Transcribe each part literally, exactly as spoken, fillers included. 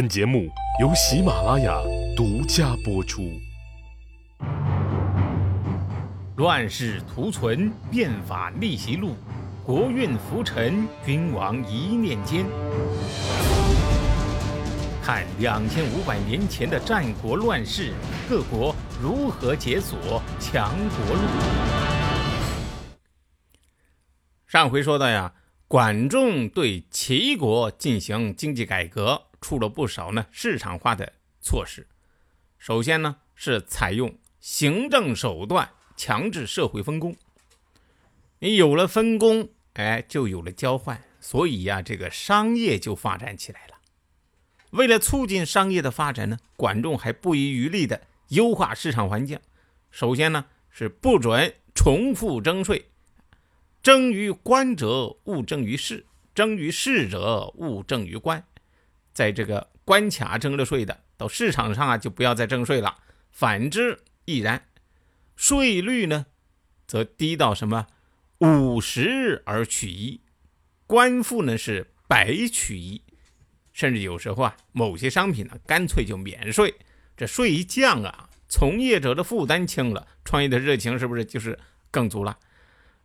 本节目由喜马拉雅独家播出。乱世图存，变法逆袭路，国运浮沉，君王一念间。看两千五百年前的战国乱世，各国如何解锁强国路。上回说到呀，管仲对齐国进行经济改革，出了不少呢市场化的措施。首先呢是采用行政手段强制社会分工，你有了分工，哎，就有了交换，所以呀、啊、这个商业就发展起来了。为了促进商业的发展呢，管仲还不遗余力的优化市场环境。首先呢是不准重复征税，征于官者勿征于士，征于士者勿征于官。在这个关卡征了税的，到市场上啊就不要再征税了，反之亦然。税率呢则低到什么五十而取一，官赋呢是百取一，甚至有时候啊某些商品呢干脆就免税。这税一降啊，从业者的负担轻了，创业的热情是不是就是更足了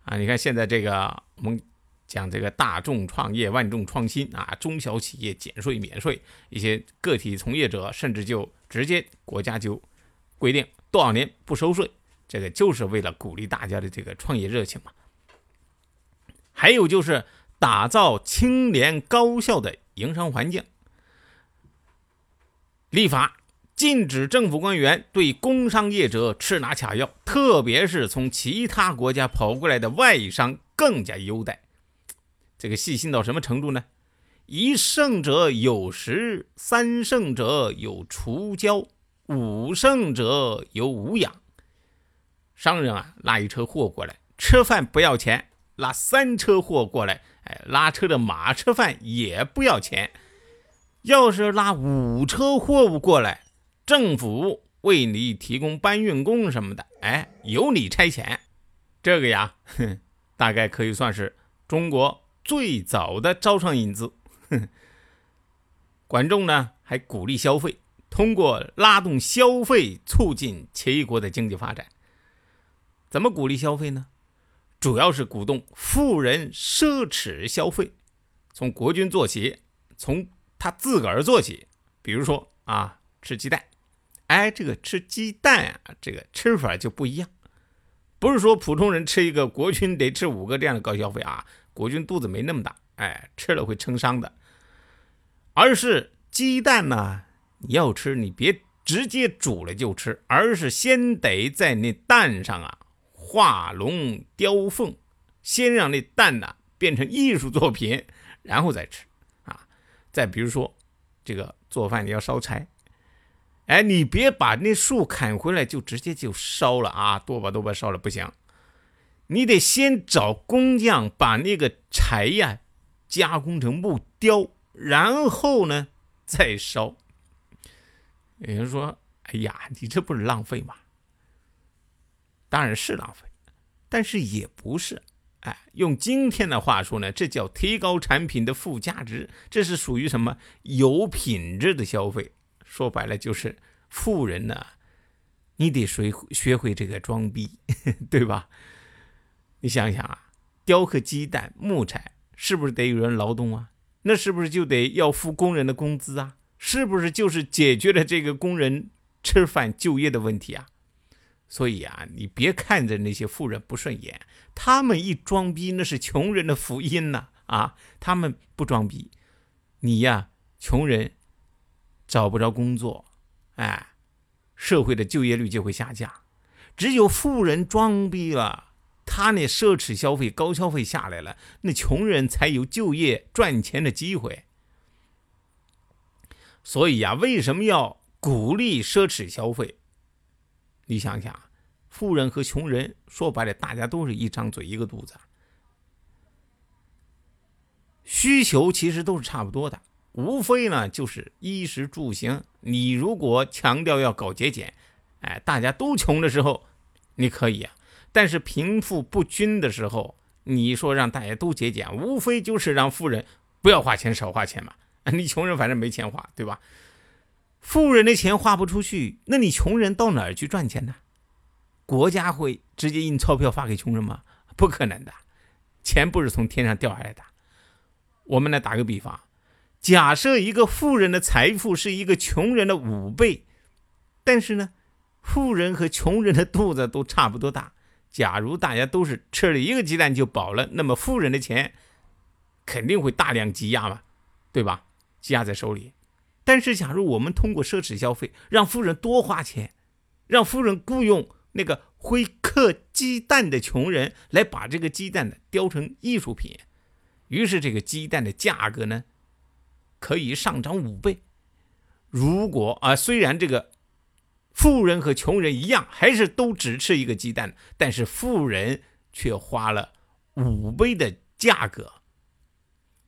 啊？你看现在这个我们讲这个大众创业万众创新啊，中小企业减税免税，一些个体从业者甚至就直接国家就规定多少年不收税，这个就是为了鼓励大家的这个创业热情嘛。还有就是打造清廉高效的营商环境，立法禁止政府官员对工商业者吃拿卡要，特别是从其他国家跑过来的外商更加优待。这个细心到什么程度呢？一胜者有食，三胜者有除骄，五胜者有五养。商人啊，拉一车货过来，吃饭不要钱；拉三车货过来，哎，拉车的马吃饭也不要钱。要是拉五车货物过来，政府为你提供搬运工什么的，哎，由你差遣。这个呀，大概可以算是中国最早的招商引资。管仲呢还鼓励消费，通过拉动消费促进齐国的经济发展。怎么鼓励消费呢？主要是鼓动富人奢侈消费，从国君做起，从他自个儿做起。比如说啊，吃鸡蛋，哎，这个吃鸡蛋啊，这个吃法就不一样，不是说普通人吃一个，国君得吃五个这样的高消费啊。国君肚子没那么大，哎，吃了会撑伤的。而是鸡蛋呢，你要吃你别直接煮了就吃，而是先得在那蛋上啊画龙雕凤，先让那蛋呢、啊、变成艺术作品，然后再吃啊。再比如说这个做饭你要烧柴，哎，你别把那树砍回来就直接就烧了啊，多把多把烧了不行。你得先找工匠把那个柴呀、啊、加工成木雕，然后呢再烧。有人说：“哎呀，你这不是浪费吗？”当然是浪费，但是也不是。哎，用今天的话说呢，这叫提高产品的附加值，这是属于什么有品质的消费。说白了就是富人呢、啊，你得学学会这个装逼，对吧？你想想啊，雕刻鸡蛋、木柴，是不是得有人劳动啊？那是不是就得要付工人的工资啊？是不是就是解决了这个工人吃饭就业的问题啊？所以啊，你别看着那些富人不顺眼，他们一装逼，那是穷人的福音呐！啊，他们不装逼，你呀，穷人找不着工作，哎，社会的就业率就会下降。只有富人装逼了，他那奢侈消费高消费下来了，那穷人才有就业赚钱的机会。所以啊，为什么要鼓励奢侈消费？你想想，富人和穷人说白了大家都是一张嘴一个肚子，需求其实都是差不多的，无非呢就是衣食住行。你如果强调要搞节俭，哎，大家都穷的时候你可以啊，但是贫富不均的时候，你说让大家都节俭，无非就是让富人不要花钱少花钱嘛，你穷人反正没钱花，对吧？富人的钱花不出去，那你穷人到哪儿去赚钱呢？国家会直接印钞票发给穷人吗？不可能的，钱不是从天上掉下来的。我们来打个比方，假设一个富人的财富是一个穷人的五倍，但是呢，富人和穷人的肚子都差不多大，假如大家都是吃了一个鸡蛋就饱了，那么富人的钱肯定会大量积压嘛，对吧？积压在手里。但是假如我们通过奢侈消费让富人多花钱，让富人雇佣那个会刻鸡蛋的穷人来把这个鸡蛋呢雕成艺术品，于是这个鸡蛋的价格呢可以上涨五倍。如果啊，虽然这个富人和穷人一样还是都只吃一个鸡蛋，但是富人却花了五倍的价格，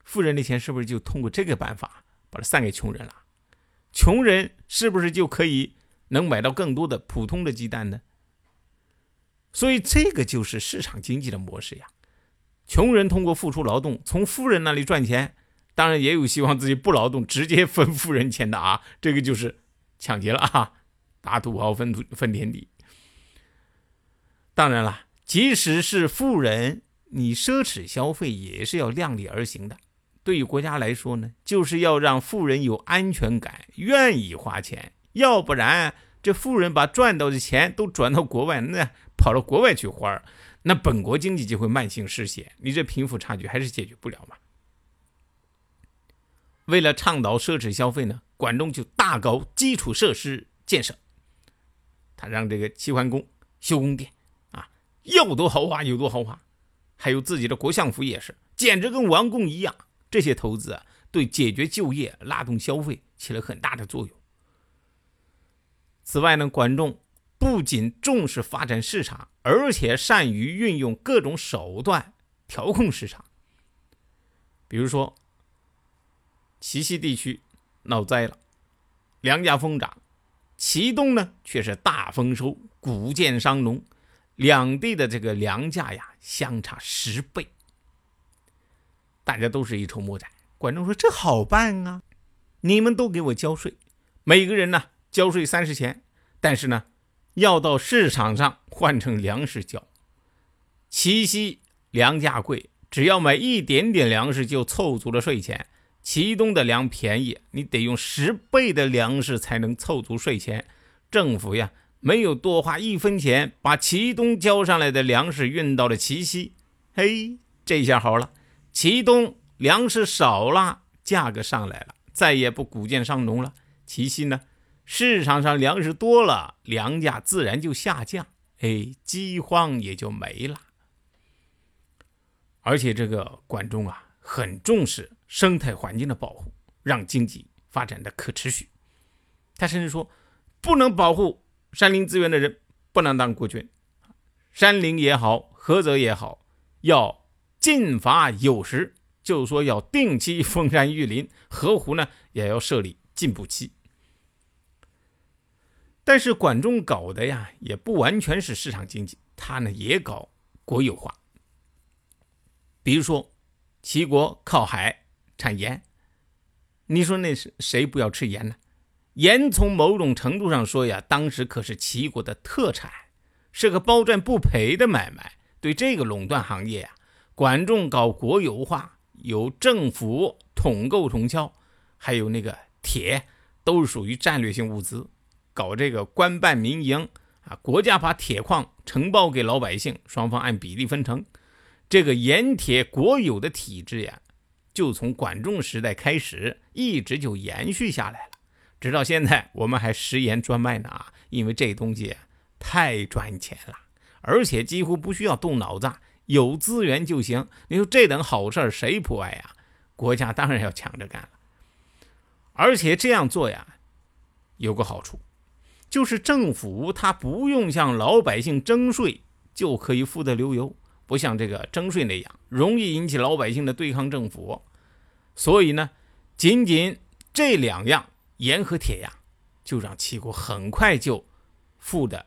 富人的钱是不是就通过这个办法把它散给穷人了？穷人是不是就可以能买到更多的普通的鸡蛋呢？所以这个就是市场经济的模式呀。穷人通过付出劳动从富人那里赚钱，当然也有希望自己不劳动直接分富人钱的啊，这个就是抢劫了啊，打土豪分分田地。当然了，即使是富人，你奢侈消费也是要量力而行的。对于国家来说呢，就是要让富人有安全感，愿意花钱，要不然这富人把赚到的钱都转到国外，那跑到国外去花，那本国经济就会慢性失血，你这贫富差距还是解决不了嘛。为了倡导奢侈消费呢，管仲就大搞基础设施建设，他让这个齐桓公修宫殿啊，要多豪华有多豪华，还有自己的国相府也是，简直跟王宫一样。这些投资啊，对解决就业、拉动消费起了很大的作用。此外呢，管仲不仅重视发展市场，而且善于运用各种手段调控市场。比如说，齐西地区闹灾了，粮价疯涨；齐东呢，却是大丰收，谷贱伤农，两地的这个粮价呀，相差十倍。大家都是一筹莫展。管仲说：“这好办啊，你们都给我交税，每个人呢交税三十钱，但是呢要到市场上换成粮食交。齐西粮价贵，只要买一点点粮食就凑足了税钱；齐东的粮便宜，你得用十倍的粮食才能凑足税钱。政府呀没有多花一分钱，把齐东交上来的粮食运到了齐西。嘿，这下好了。”齐东粮食少了，价格上来了，再也不谷贱伤农了。齐西呢，市场上粮食多了，粮价自然就下降，哎，饥荒也就没了。而且这个管仲啊，很重视生态环境的保护，让经济发展的可持续。他甚至说，不能保护山林资源的人，不能当国君。山林也好，河泽也好，要禁伐有时，就是说要定期封山育林，河湖呢也要设立禁捕期。但是管仲搞的呀，也不完全是市场经济，他呢也搞国有化。比如说，齐国靠海产盐，你说那是谁不要吃盐呢？盐从某种程度上说呀，当时可是齐国的特产，是个包赚不赔的买卖。对这个垄断行业呀，管仲搞国有化，由政府统购统销，还有那个铁都是属于战略性物资，搞这个官办民营啊，国家把铁矿承包给老百姓，双方按比例分成。这个盐铁国有的体制呀，就从管仲时代开始一直就延续下来了，直到现在我们还食盐专卖呢啊，因为这东西太赚钱了，而且几乎不需要动脑子，有资源就行。你说这等好事谁不爱呀？国家当然要抢着干了。而且这样做呀，有个好处，就是政府它不用向老百姓征税就可以富得流油，不像这个征税那样容易引起老百姓的对抗政府。所以呢，仅仅这两样盐和铁呀，就让齐国很快就富的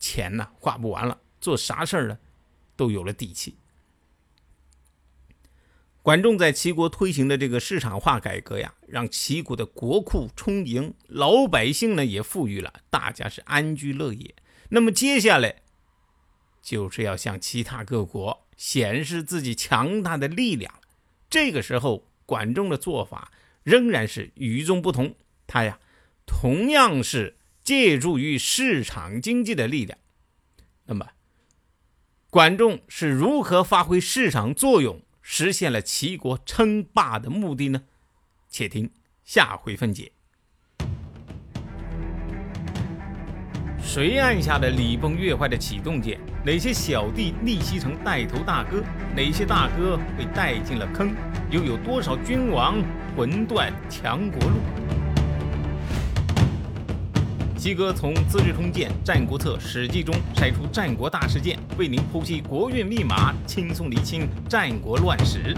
钱呢花不完了，做啥事儿呢？都有了底气。管仲在齐国推行的这个市场化改革呀，让齐国的国库充盈，老百姓呢也富裕了，大家是安居乐业。那么接下来就是要向其他各国显示自己强大的力量。这个时候管仲的做法仍然是与众不同，他呀同样是借助于市场经济的力量。那么管仲是如何发挥市场作用，实现了齐国称霸的目的呢？且听下回分解。谁按下了礼崩乐坏的启动键？哪些小弟逆袭成带头大哥？哪些大哥被带进了坑？又有多少君王魂断强国路？西哥从《资治通鉴》《战国策》《史记》中筛出战国大事件，为您剖析国运密码，轻松厘清战国乱史。